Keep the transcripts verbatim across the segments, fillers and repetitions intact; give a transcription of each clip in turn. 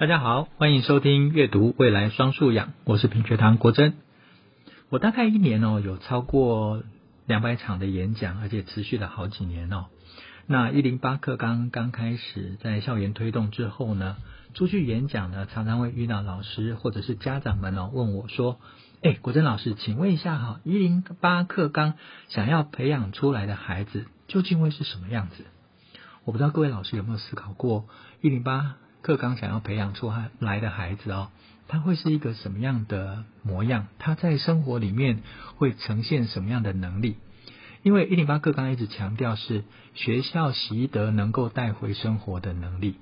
大家好，欢迎收听阅读未来双素养，我是品学堂国珍。我大概一年哦有超过两百场的演讲，而且持续了好几年哦。那一零八课纲刚开始在校园推动之后呢，出去演讲呢常常会遇到老师或者是家长们哦问我说，哎，国珍老师，请问一下哈、哦、一零八课纲想要培养出来的孩子究竟会是什么样子？我不知道各位老师有没有思考过一零八课纲想要培养出来的孩子哦，他会是一个什么样的模样？他在生活里面会呈现什么样的能力？因为一零八课纲一直强调是学校习得能够带回生活的能力。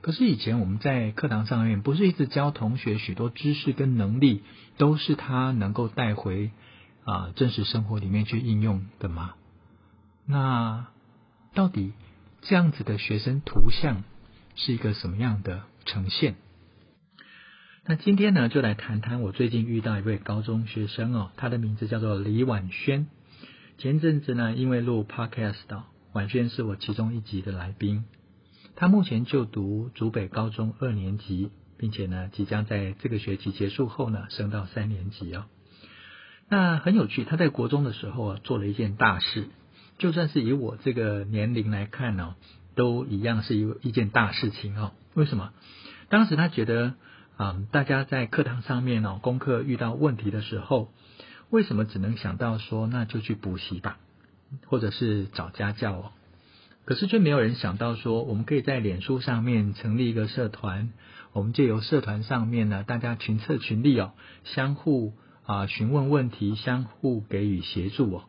可是以前我们在课堂上面不是一直教同学许多知识跟能力都是他能够带回啊、呃、真实生活里面去应用的吗？那到底这样子的学生图像是一个什么样的呈现？那今天呢，就来谈谈我最近遇到一位高中学生哦，他的名字叫做李婉萱。前阵子呢，因为录 Podcast 哦，婉萱是我其中一集的来宾。他目前就读竹北高中二年级，并且呢，即将在这个学期结束后呢，升到三年级哦。那很有趣，他在国中的时候啊，做了一件大事，就算是以我这个年龄来看哦，都一样是一一件大事情哦。为什么？当时他觉得，嗯，大家在课堂上面哦，功课遇到问题的时候，为什么只能想到说那就去补习吧，或者是找家教哦？可是却没有人想到说，我们可以在脸书上面成立一个社团，我们借由社团上面呢，大家群策群力哦，相互啊、呃、询问问题，相互给予协助哦。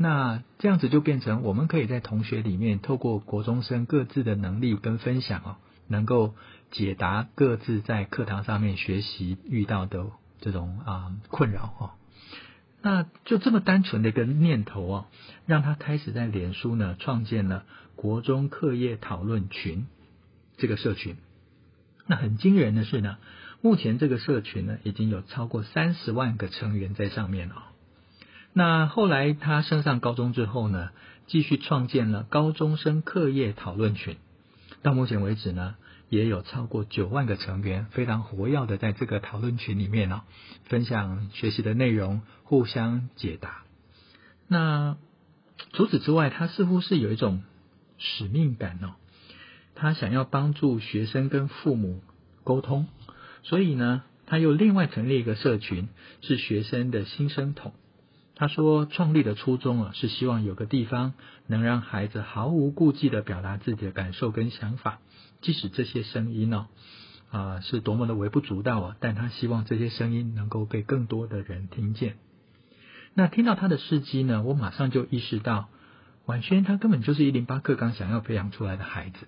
那这样子就变成我们可以在同学里面透过国中生各自的能力跟分享哦，能够解答各自在课堂上面学习遇到的这种啊、嗯、困扰哦。那就这么单纯的一个念头哦，让他开始在脸书呢创建了国中课业讨论群这个社群。那很惊人的是呢，目前这个社群呢已经有超过三十万个成员在上面哦。那后来他升上高中之后呢，继续创建了高中生课业讨论群，到目前为止呢，也有超过九万个成员非常活跃的在这个讨论群里面哦，分享学习的内容，互相解答。那除此之外，他似乎是有一种使命感哦，他想要帮助学生跟父母沟通，所以呢，他又另外成立一个社群，是学生的新生统。他说创立的初衷啊，是希望有个地方能让孩子毫无顾忌的表达自己的感受跟想法，即使这些声音哦，呃、是多么的微不足道啊，但他希望这些声音能够被更多的人听见。那听到他的事迹呢，我马上就意识到，婉萱他根本就是一零八课纲想要培养出来的孩子，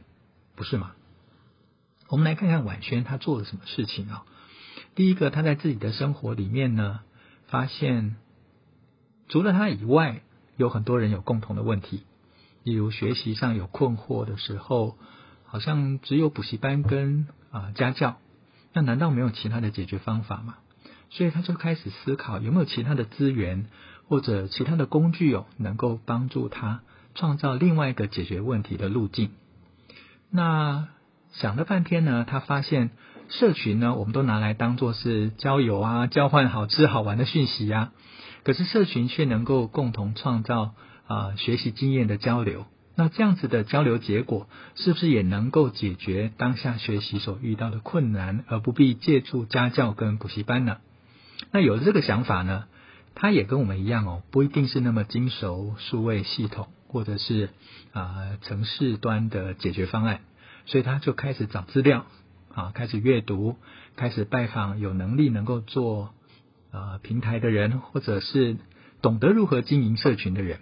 不是吗？我们来看看婉萱他做了什么事情哦。第一个，他在自己的生活里面呢，发现除了他以外，有很多人有共同的问题，例如学习上有困惑的时候，好像只有补习班跟、呃、家教，那难道没有其他的解决方法吗？所以他就开始思考有没有其他的资源或者其他的工具哦，能够帮助他创造另外一个解决问题的路径。那想了半天呢，他发现社群呢，我们都拿来当作是交友啊，交换好吃好玩的讯息啊，可是社群却能够共同创造啊、呃、学习经验的交流。那这样子的交流结果，是不是也能够解决当下学习所遇到的困难，而不必借助家教跟补习班呢？那有了这个想法呢，他也跟我们一样哦，不一定是那么精熟数位系统或者是啊、呃、程式端的解决方案，所以他就开始找资料啊，开始阅读，开始拜访有能力能够做呃平台的人，或者是懂得如何经营社群的人。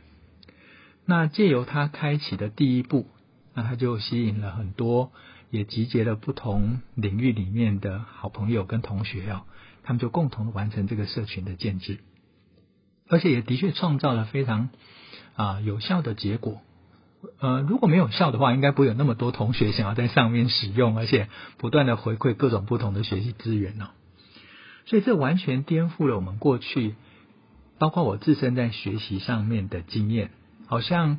那借由他开启的第一步，那他就吸引了很多，也集结了不同领域里面的好朋友跟同学哦，他们就共同完成这个社群的建制，而且也的确创造了非常啊、呃、有效的结果。呃，如果没有效的话，应该不会有那么多同学想要在上面使用，而且不断的回馈各种不同的学习资源哦。所以这完全颠覆了我们过去，包括我自身在学习上面的经验，好像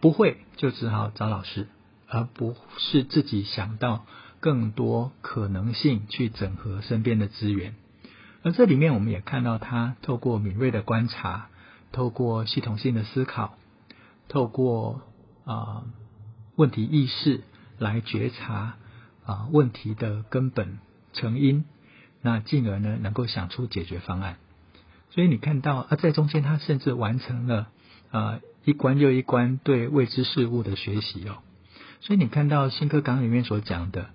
不会就只好找老师，而不是自己想到更多可能性去整合身边的资源。而这里面我们也看到他透过敏锐的观察，透过系统性的思考，透过、呃、问题意识来觉察、呃、问题的根本成因，那进而呢能够想出解决方案。所以你看到、啊、在中间他甚至完成了、呃、一关又一关对未知事物的学习哦。所以你看到新课纲里面所讲的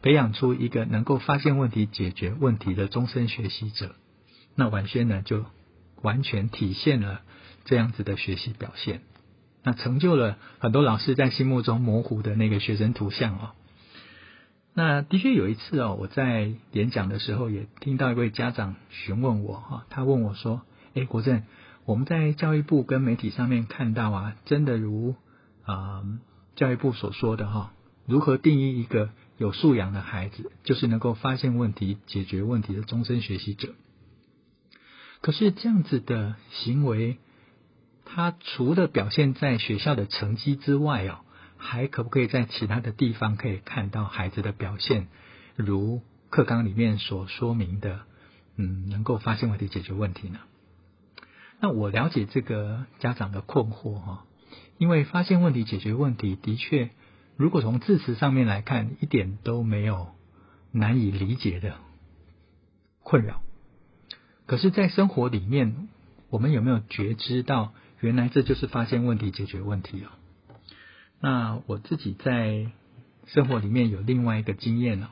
培养出一个能够发现问题解决问题的终身学习者，那婉萱呢就完全体现了这样子的学习表现，那成就了很多老师在心目中模糊的那个学生图像哦。那的确有一次哦，我在演讲的时候也听到一位家长询问我、哦、他问我说，诶国正，我们在教育部跟媒体上面看到啊，真的如、呃、教育部所说的、哦、如何定义一个有素养的孩子，就是能够发现问题解决问题的终身学习者。可是这样子的行为，他除了表现在学校的成绩之外哦，还可不可以在其他的地方可以看到孩子的表现如课纲里面所说明的嗯，能够发现问题解决问题呢？那我了解这个家长的困惑、哦、因为发现问题解决问题的确如果从字词上面来看，一点都没有难以理解的困扰。可是在生活里面，我们有没有觉知到原来这就是发现问题解决问题哦？那我自己在生活里面有另外一个经验哦，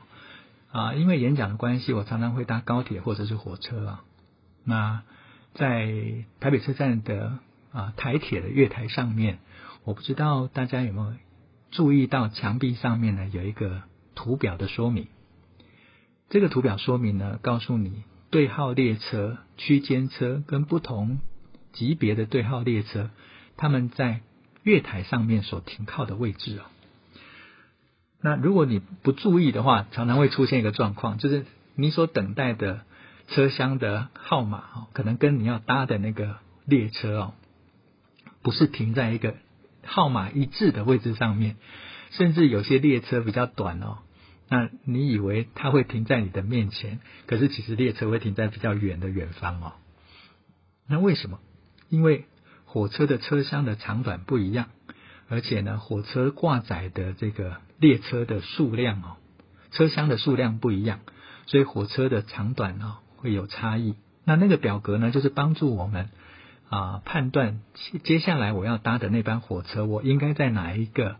啊，因为演讲的关系，我常常会搭高铁或者是火车啊。那在台北车站的啊台铁的月台上面，我不知道大家有没有注意到墙壁上面呢有一个图表的说明。这个图表说明呢告诉你对号列车、区间车跟不同级别的对号列车他们在月台上面所停靠的位置哦。那如果你不注意的话，常常会出现一个状况，就是你所等待的车厢的号码、哦、可能跟你要搭的那个列车哦，不是停在一个号码一致的位置上面，甚至有些列车比较短哦，那你以为它会停在你的面前，可是其实列车会停在比较远的远方哦。那为什么？因为火车的车厢的长短不一样，而且呢，火车挂载的这个列车的数量哦，车厢的数量不一样，所以火车的长短哦会有差异。那那个表格呢，就是帮助我们啊、呃，判断接下来我要搭的那班火车，我应该在哪一个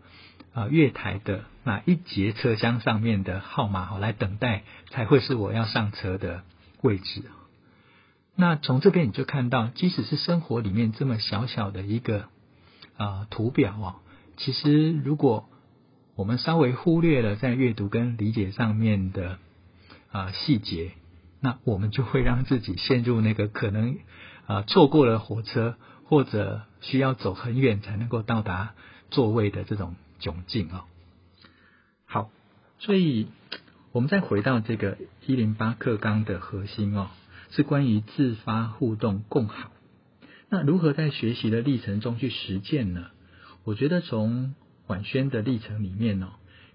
啊、呃、月台的哪一节车厢上面的号码好来等待，才会是我要上车的位置。那从这边你就看到，即使是生活里面这么小小的一个啊、呃、图表哦，其实如果我们稍微忽略了在阅读跟理解上面的啊、呃、细节，那我们就会让自己陷入那个可能。啊，错过了火车或者需要走很远才能够到达座位的这种窘境哦。好，所以我们再回到这个一零八课纲的核心哦，是关于自发互动共好。那如何在学习的历程中去实践呢？我觉得从婉萱的历程里面哦，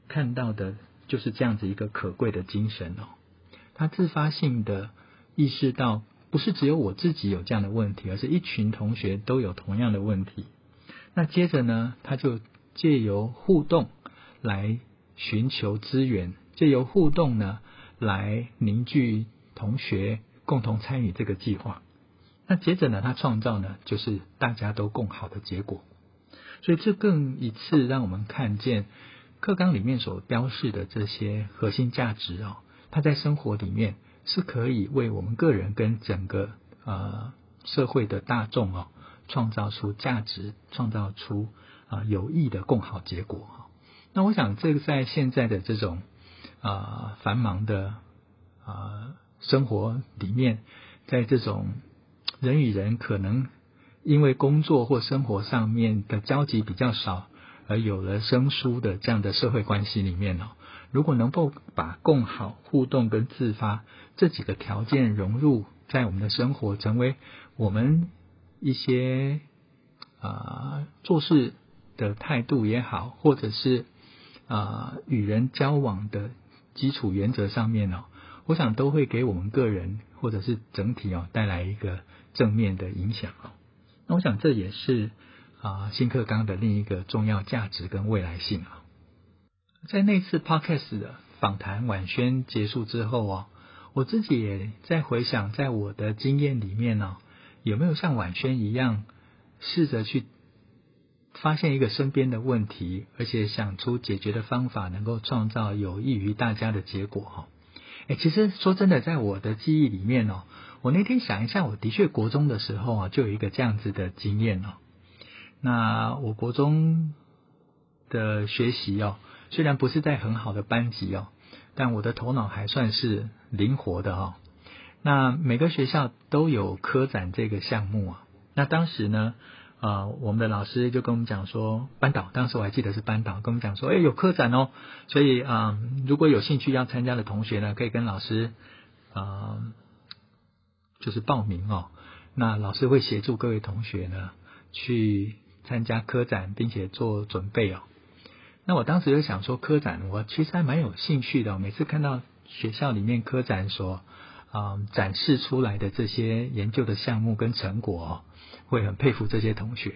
看到的就是这样子一个可贵的精神哦。她自发性的意识到。不是只有我自己有这样的问题，而是一群同学都有同样的问题。那接着呢，他就借由互动来寻求资源，借由互动呢来凝聚同学共同参与这个计划。那接着呢，他创造呢就是大家都共好的结果。所以这更一次让我们看见课纲里面所标示的这些核心价值哦，它在生活里面是可以为我们个人跟整个呃社会的大众哦，创造出价值，创造出啊、呃、有益的共好结果、哦。那我想这个在现在的这种啊、呃、繁忙的啊、呃、生活里面，在这种人与人可能因为工作或生活上面的交集比较少，而有了生疏的这样的社会关系里面哦。如果能够把共好、互动跟自发这几个条件融入在我们的生活，成为我们一些啊、呃、做事的态度也好，或者是啊、呃、与人交往的基础原则上面哦，我想都会给我们个人或者是整体哦带来一个正面的影响哦。那我想这也是啊新课纲的另一个重要价值跟未来性啊。在那次 Podcast 的访谈晚宣结束之后哦，我自己也在回想，在我的经验里面哦，有没有像婉萱一样试着去发现一个身边的问题，而且想出解决的方法，能够创造有益于大家的结果哦。诶，其实说真的，在我的记忆里面哦，我那天想一下，我的确国中的时候啊，就有一个这样子的经验哦。那我国中的学习哦，虽然不是在很好的班级哦，但我的头脑还算是灵活的哦。那每个学校都有科展这个项目啊。那当时呢，呃，我们的老师就跟我们讲说，班导，当时我还记得是班导，跟我们讲说，哎，有科展哦，所以啊、呃，如果有兴趣要参加的同学呢，可以跟老师啊、呃，就是报名哦。那老师会协助各位同学呢去参加科展，并且做准备哦。那我当时就想说，科展我其实还蛮有兴趣的、哦，每次看到学校里面科展所啊、呃、展示出来的这些研究的项目跟成果、哦，会很佩服这些同学。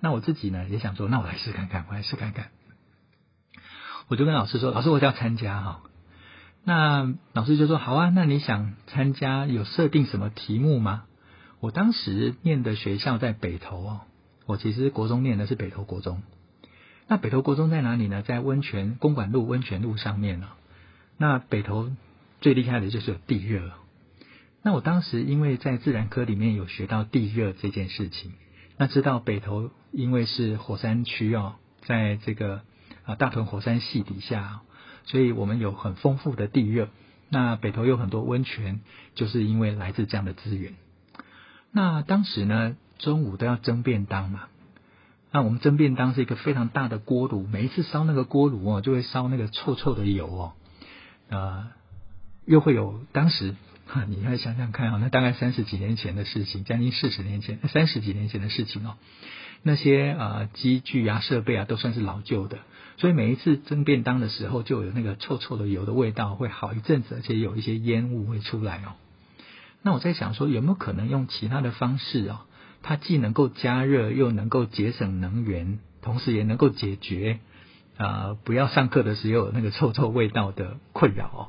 那我自己呢也想说，那我来试看看，我来试看看。我就跟老师说，老师我就要参加哈、哦。那老师就说，好啊，那你想参加有设定什么题目吗？我当时念的学校在北投哦，我其实国中念的是北投国中。那北投国中在哪里呢？在温泉公馆路温泉路上面啊。那北投最厉害的就是有地热。那我当时因为在自然科里面有学到地热这件事情，那知道北投因为是火山区哦，在这个啊大屯火山系底下、哦，所以我们有很丰富的地热。那北投有很多温泉，就是因为来自这样的资源。那当时呢，中午都要蒸便当嘛。那我们蒸便当是一个非常大的锅炉，每一次烧那个锅炉哦，就会烧那个臭臭的油哦，呃，又会有当时你要想想看啊、哦，那大概三十几年前的事情，将近四十年前、三十几年前的事情哦，那些呃机具啊、设备啊都算是老旧的，所以每一次蒸便当的时候，就有那个臭臭的油的味道，会好一阵子，而且有一些烟雾会出来哦。那我在想说，有没有可能用其他的方式哦？它既能够加热，又能够节省能源，同时也能够解决啊、呃、不要上课的时候有那个臭臭味道的困扰哦。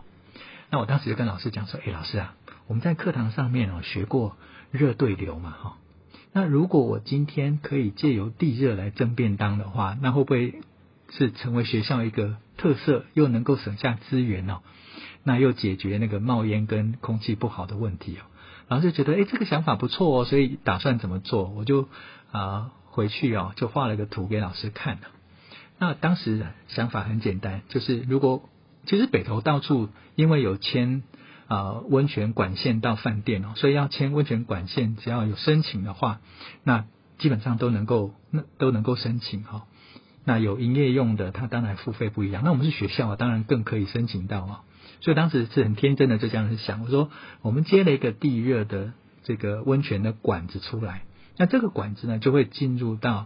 那我当时就跟老师讲说，哎，老师啊，我们在课堂上面哦学过热对流嘛哈、哦，那如果我今天可以借由地热来蒸便当的话，那会不会是成为学校一个特色，又能够省下资源哦，那又解决那个冒烟跟空气不好的问题哦。然后就觉得，哎，这个想法不错哦，所以打算怎么做？我就啊、呃、回去哦，就画了个图给老师看了。那当时想法很简单，就是如果其实北投到处因为有迁啊、呃、温泉管线到饭店哦，所以要迁温泉管线，只要有申请的话，那基本上都能够那都能够申请哦。那有营业用的，它当然付费不一样。那我们是学校啊，当然更可以申请到啊。所以当时是很天真的就这样子想，我说我们接了一个地热的这个温泉的管子出来，那这个管子呢就会进入到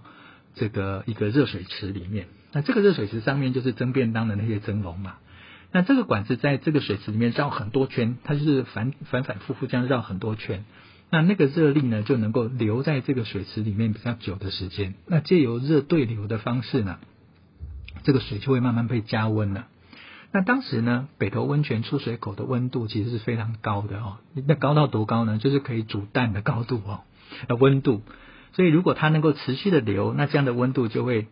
这个一个热水池里面，那这个热水池上面就是蒸便当的那些蒸笼嘛，那这个管子在这个水池里面绕很多圈，它就是反反反复复这样绕很多圈，那那个热力呢就能够留在这个水池里面比较久的时间，那藉由热对流的方式呢，这个水就会慢慢被加温了。那当时呢，北投温泉出水口的温度其实是非常高的哦，那高到多高呢？就是可以煮蛋的高度哦，呃温度。所以如果它能够持续的流，那这样的温度就会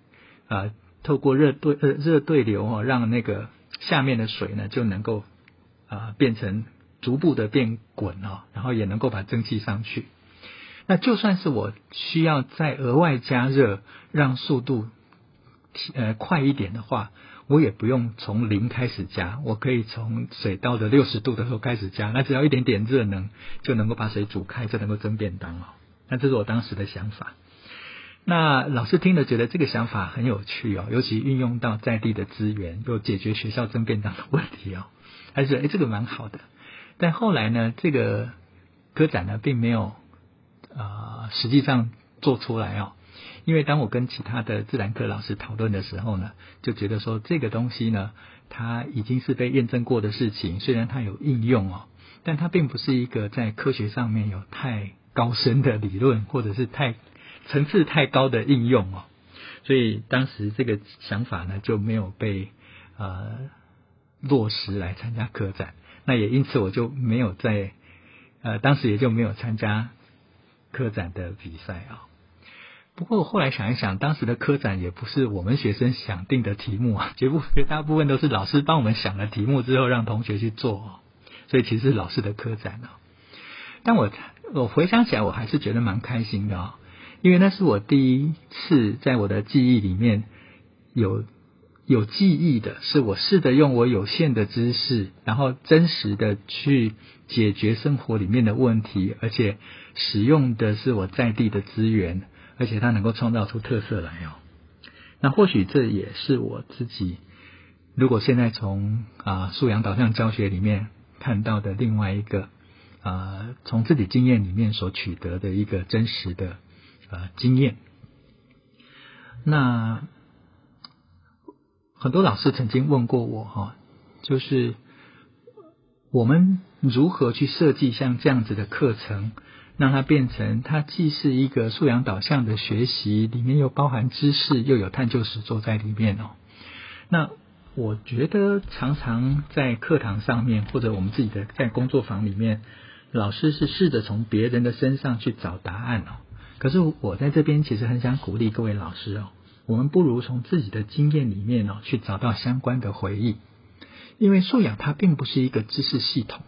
呃透过热对呃热对流哦，让那个下面的水呢就能够啊、呃、变成逐步的变滚哦，然后也能够把蒸汽上去。那就算是我需要再额外加热，让速度呃快一点的话，我也不用从零开始加，我可以从水到的六十度的时候开始加，那只要一点点热能就能够把水煮开，就能够蒸便当哦。那这是我当时的想法。那老师听了觉得这个想法很有趣哦，尤其运用到在地的资源，又解决学校蒸便当的问题哦，他觉得哎这个蛮好的。但后来呢，这个科展呢并没有啊、呃、实际上做出来哦。因为当我跟其他的自然课老师讨论的时候呢，就觉得说这个东西呢，它已经是被验证过的事情，虽然它有应用哦，但它并不是一个在科学上面有太高深的理论，或者是太层次太高的应用哦。所以当时这个想法呢就没有被呃落实来参加科展，那也因此我就没有在呃当时也就没有参加科展的比赛啊、哦。不过我后来想一想，当时的科展也不是我们学生想定的题目啊，绝大部分都是老师帮我们想了题目之后让同学去做、哦，所以其实是老师的科展啊、哦。但我我回想起来，我还是觉得蛮开心的啊、哦。因为那是我第一次在我的记忆里面有有记忆的，是我试着用我有限的知识，然后真实的去解决生活里面的问题，而且使用的是我在地的资源，而且它能够创造出特色来哦。那或许这也是我自己，如果现在从啊、呃、素养导向教学里面看到的另外一个啊、呃、从自己经验里面所取得的一个真实的呃，经验。那很多老师曾经问过我哈，就是我们如何去设计像这样子的课程，让它变成它既是一个素养导向的学习，里面又包含知识，又有探究实作在里面哦。那我觉得常常在课堂上面，或者我们自己的在工作坊里面，老师是试着从别人的身上去找答案哦。可是我在这边其实很想鼓励各位老师哦，我们不如从自己的经验里面哦去找到相关的回忆，因为素养它并不是一个知识系统，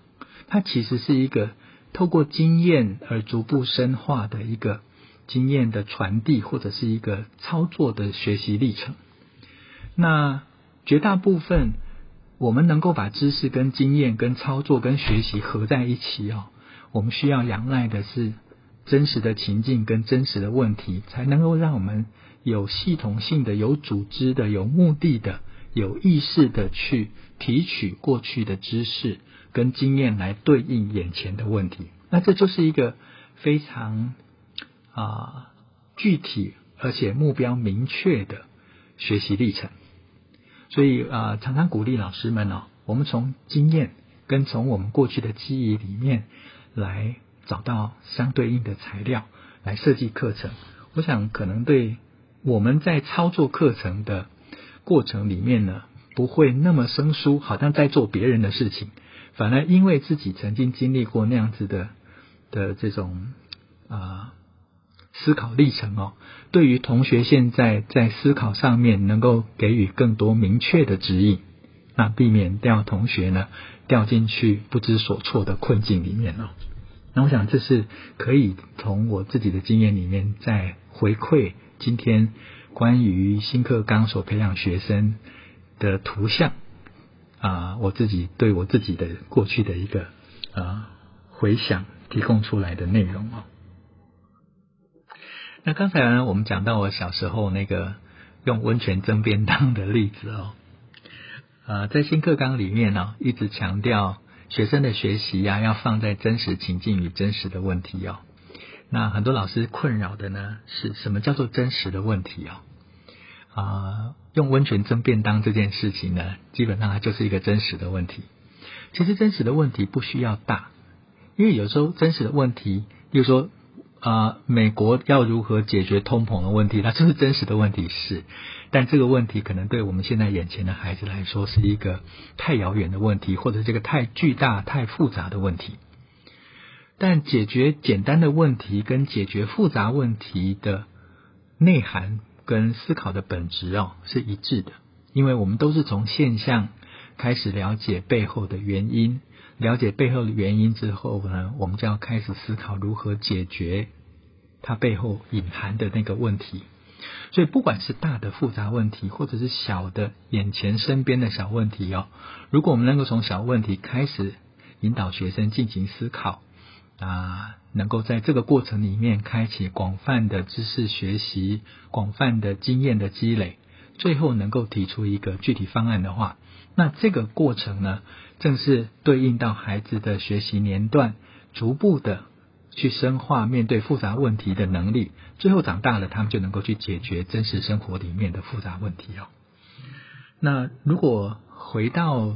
它其实是一个透过经验而逐步深化的一个经验的传递，或者是一个操作的学习历程。那绝大部分我们能够把知识跟经验跟操作跟学习合在一起哦，我们需要仰赖的是真实的情境跟真实的问题，才能够让我们有系统性的、有组织的、有目的的、有意识的去提取过去的知识跟经验来对应眼前的问题。那这就是一个非常啊、呃、具体而且目标明确的学习历程。所以啊、呃，常常鼓励老师们哦，我们从经验跟从我们过去的记忆里面来找到相对应的材料来设计课程，我想可能对我们在操作课程的过程里面呢，不会那么生疏，好像在做别人的事情，反而因为自己曾经经历过那样子的的这种啊、呃、思考历程哦，对于同学现在在思考上面能够给予更多明确的指引，那避免掉同学呢掉进去不知所措的困境里面哦。那我想这是可以从我自己的经验里面再回馈今天关于新课纲所培养学生的图像啊、呃，我自己对我自己的过去的一个呃回想提供出来的内容哦。那刚才呢我们讲到我小时候那个用温泉蒸便当的例子哦，呃，在新课纲里面呢、哦、一直强调学生的学习啊，要放在真实情境与真实的问题哦。那很多老师困扰的呢，是什么叫做真实的问题哦？啊、呃，用温泉蒸便当这件事情呢，基本上它就是一个真实的问题。其实真实的问题不需要大，因为有时候真实的问题，例如说啊、呃，美国要如何解决通膨的问题，它就是真实的问题是，但这个问题可能对我们现在眼前的孩子来说是一个太遥远的问题，或者这个太巨大太复杂的问题。但解决简单的问题跟解决复杂问题的内涵跟思考的本质哦是一致的，因为我们都是从现象开始了解背后的原因，了解背后的原因之后呢，我们就要开始思考如何解决它背后隐含的那个问题。所以不管是大的复杂问题，或者是小的眼前身边的小问题哦，如果我们能够从小问题开始引导学生进行思考啊，能够在这个过程里面开启广泛的知识学习，广泛的经验的积累，最后能够提出一个具体方案的话，那这个过程呢，正是对应到孩子的学习年段，逐步的去深化面对复杂问题的能力，最后长大了他们就能够去解决真实生活里面的复杂问题哦。那如果回到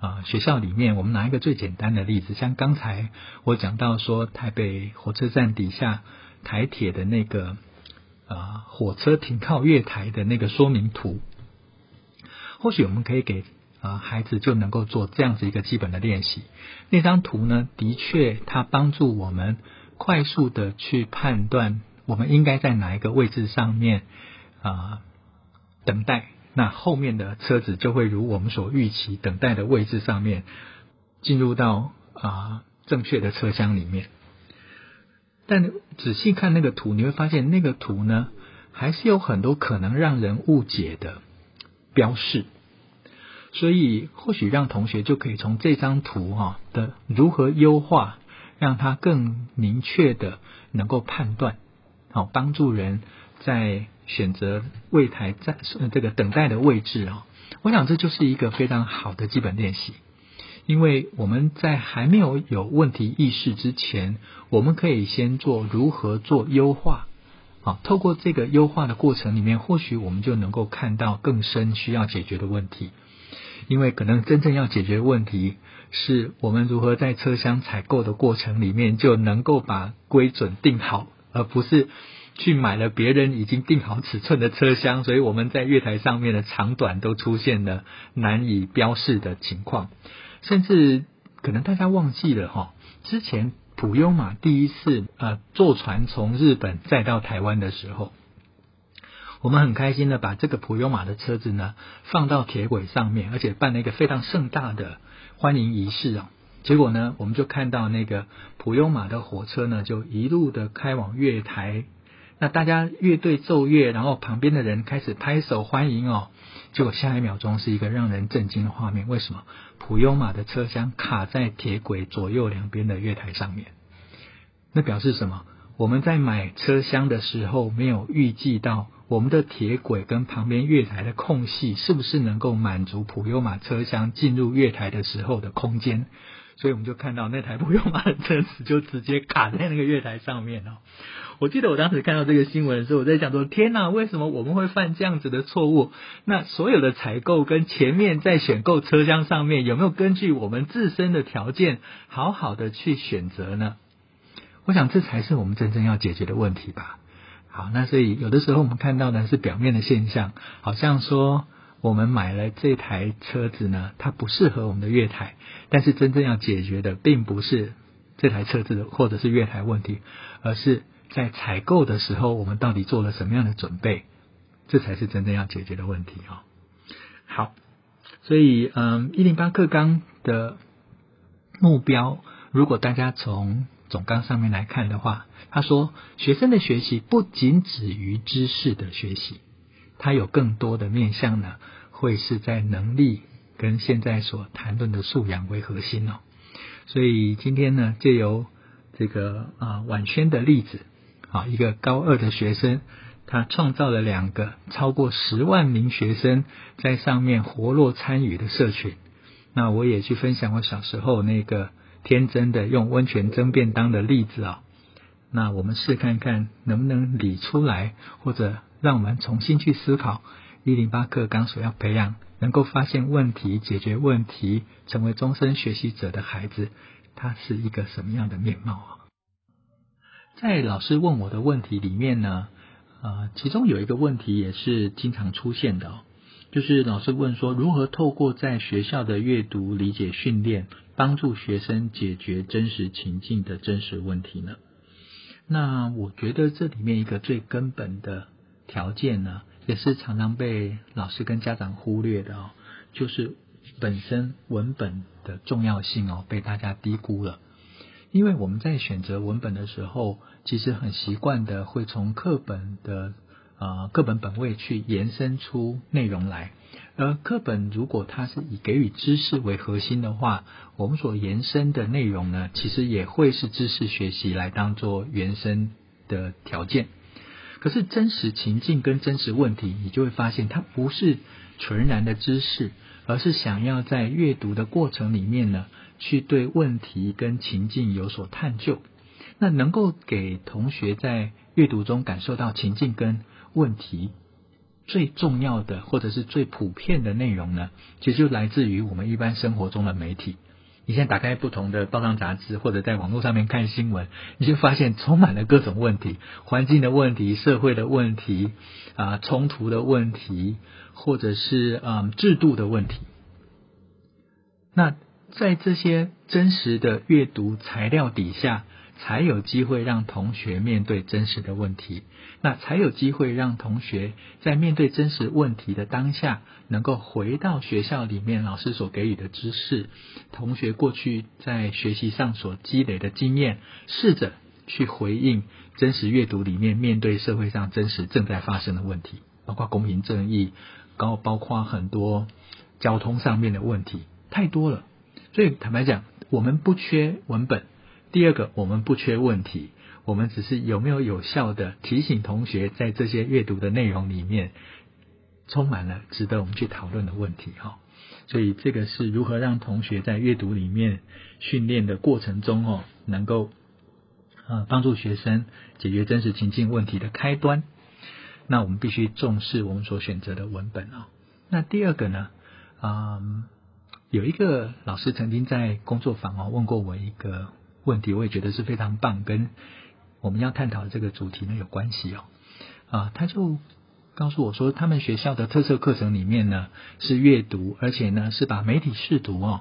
啊，学校里面，我们拿一个最简单的例子，像刚才我讲到说，台北火车站底下台铁的那个啊火车停靠月台的那个说明图，或许我们可以给啊孩子就能够做这样子一个基本的练习。那张图呢，的确它帮助我们快速的去判断我们应该在哪一个位置上面啊等待。那后面的车子就会如我们所预期等待的位置上面进入到啊、呃、正确的车厢里面。但仔细看那个图，你会发现那个图呢还是有很多可能让人误解的标示，所以或许让同学就可以从这张图啊的如何优化，让它更明确的能够判断，好帮助人在选择位台在这个等待的位置哦，我想这就是一个非常好的基本练习，因为我们在还没有有问题意识之前，我们可以先做如何做优化，好，透过这个优化的过程里面，或许我们就能够看到更深需要解决的问题，因为可能真正要解决的问题是我们如何在车厢采购的过程里面就能够把规准定好，而不是去买了别人已经定好尺寸的车厢，所以我们在月台上面的长短都出现了难以标示的情况。甚至可能大家忘记了哈，之前普悠玛第一次呃坐船从日本再到台湾的时候，我们很开心的把这个普悠玛的车子呢放到铁轨上面，而且办了一个非常盛大的欢迎仪式啊。结果呢，我们就看到那个普悠玛的火车呢就一路的开往月台。那大家乐队奏乐，然后旁边的人开始拍手欢迎哦。结果下一秒钟是一个让人震惊的画面，为什么？普悠玛的车厢卡在铁轨左右两边的月台上面。那表示什么？我们在买车厢的时候没有预计到我们的铁轨跟旁边月台的空隙是不是能够满足普悠玛车厢进入月台的时候的空间，所以我们就看到那台普悠玛的车子就直接卡在那个月台上面哦。我记得我当时看到这个新闻的时候，我在想说，天哪，为什么我们会犯这样子的错误？那所有的采购跟前面在选购车厢上面有没有根据我们自身的条件好好的去选择呢？我想这才是我们真正要解决的问题吧。好，那所以有的时候我们看到的是表面的现象，好像说我们买了这台车子呢，它不适合我们的月台，但是真正要解决的并不是这台车子的或者是月台问题，而是在采购的时候我们到底做了什么样的准备，这才是真正要解决的问题哦。好，所以嗯，一零八课纲的目标，如果大家从总纲上面来看的话，他说学生的学习不仅止于知识的学习，它有更多的面向呢，会是在能力跟现在所谈论的素养为核心哦。所以今天呢，借由这个啊婉萱的例子啊，一个高二的学生，他创造了两个超过十万名学生在上面活络参与的社群。那我也去分享我小时候那个天真的用温泉蒸便当的例子啊、哦。那我们试看看能不能理出来，或者让我们重新去思考一零八课纲所要培养能够发现问题、解决问题、成为终身学习者的孩子，他是一个什么样的面貌啊？在老师问我的问题里面呢，呃，其中有一个问题也是经常出现的哦，就是老师问说，如何透过在学校的阅读理解训练，帮助学生解决真实情境的真实问题呢？那我觉得这里面一个最根本的条件呢，也是常常被老师跟家长忽略的哦，就是本身文本的重要性哦，被大家低估了。因为我们在选择文本的时候，其实很习惯的会从课本的呃课本本位去延伸出内容来，而课本如果它是以给予知识为核心的话，我们所延伸的内容呢，其实也会是知识学习来当做原生的条件。可是真实情境跟真实问题，你就会发现它不是纯然的知识，而是想要在阅读的过程里面呢，去对问题跟情境有所探究。那能够给同学在阅读中感受到情境跟问题，最重要的或者是最普遍的内容呢，其实就来自于我们一般生活中的媒体。你现在打开不同的报章杂志，或者在网络上面看新闻，你就发现充满了各种问题，环境的问题、社会的问题、啊、冲突的问题，或者是、嗯、制度的问题。那在这些真实的阅读材料底下，才有机会让同学面对真实的问题，那才有机会让同学在面对真实问题的当下，能够回到学校里面老师所给予的知识，同学过去在学习上所积累的经验，试着去回应真实阅读里面面对社会上真实正在发生的问题，包括公平正义，包括很多交通上面的问题，太多了。所以坦白讲，我们不缺文本，第二个，我们不缺问题，我们只是有没有有效的提醒同学，在这些阅读的内容里面充满了值得我们去讨论的问题。所以这个是如何让同学在阅读里面训练的过程中，能够帮助学生解决真实情境问题的开端。那我们必须重视我们所选择的文本。那第二个呢，嗯，有一个老师曾经在工作坊问过我一个问题，我也觉得是非常棒，跟我们要探讨的这个主题呢有关系哦。啊，他就告诉我说，他们学校的特色课程里面呢是阅读，而且呢是把媒体识读哦，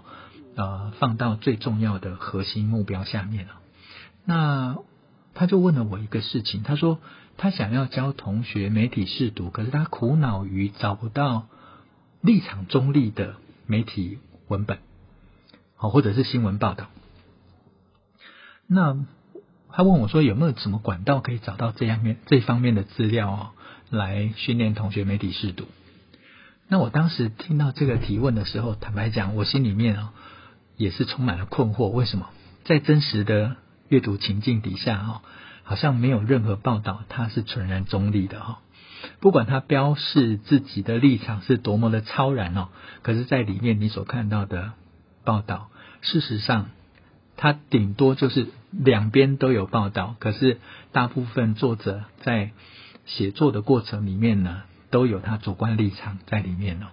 呃，放到最重要的核心目标下面哦。那他就问了我一个事情，他说他想要教同学媒体识读，可是他苦恼于找不到立场中立的媒体文本，好，或者是新闻报道。那他问我说，有没有什么管道可以找到这样面这方面的资料哦，来训练同学媒体识读？那我当时听到这个提问的时候，坦白讲，我心里面哦也是充满了困惑。为什么在真实的阅读情境底下哦，好像没有任何报道它是纯然中立的哦？不管它标示自己的立场是多么的超然哦，可是在里面你所看到的报道，事实上它顶多就是两边都有报道，可是大部分作者在写作的过程里面呢，都有他主观立场在里面哦。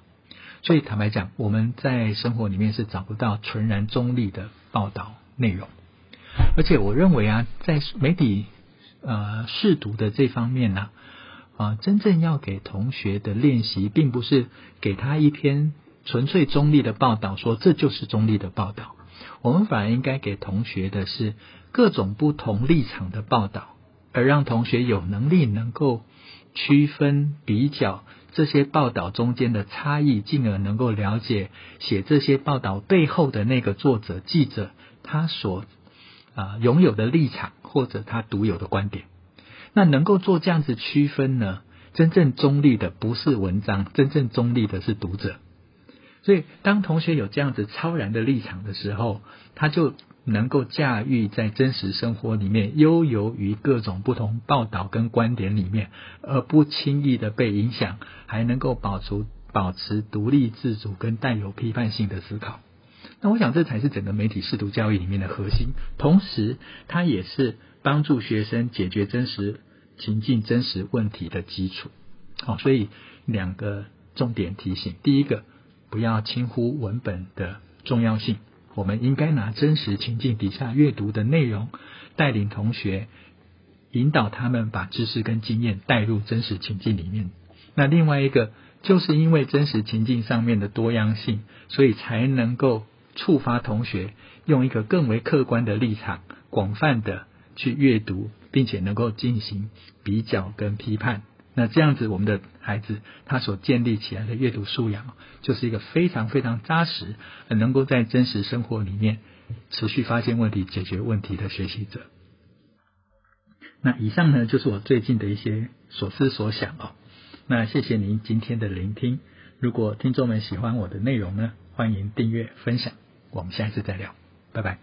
所以坦白讲，我们在生活里面是找不到纯然中立的报道内容。而且我认为啊，在媒体呃识读的这方面呢、啊，啊、呃，真正要给同学的练习，并不是给他一篇纯粹中立的报道，说这就是中立的报道。我们反而应该给同学的是各种不同立场的报道，而让同学有能力能够区分比较这些报道中间的差异，进而能够了解写这些报道背后的那个作者记者他所、呃、拥有的立场，或者他独有的观点。那能够做这样子区分呢，真正中立的不是文章，真正中立的是读者。所以当同学有这样子超然的立场的时候，他就能够驾驭在真实生活里面悠游于各种不同报道跟观点里面，而不轻易的被影响，还能够保持保持独立自主跟带有批判性的思考。那我想这才是整个媒体识读教育里面的核心，同时它也是帮助学生解决真实情境真实问题的基础。好，所以两个重点提醒，第一个，不要轻忽文本的重要性，我们应该拿真实情境底下阅读的内容，带领同学，引导他们把知识跟经验带入真实情境里面。那另外一个，就是因为真实情境上面的多样性，所以才能够触发同学用一个更为客观的立场，广泛的去阅读，并且能够进行比较跟批判。那这样子，我们的孩子他所建立起来的阅读素养，就是一个非常非常扎实，能够在真实生活里面持续发现问题、解决问题的学习者。那以上呢，就是我最近的一些所思所想哦。那谢谢您今天的聆听。如果听众们喜欢我的内容呢，欢迎订阅、分享。我们下一次再聊，拜拜。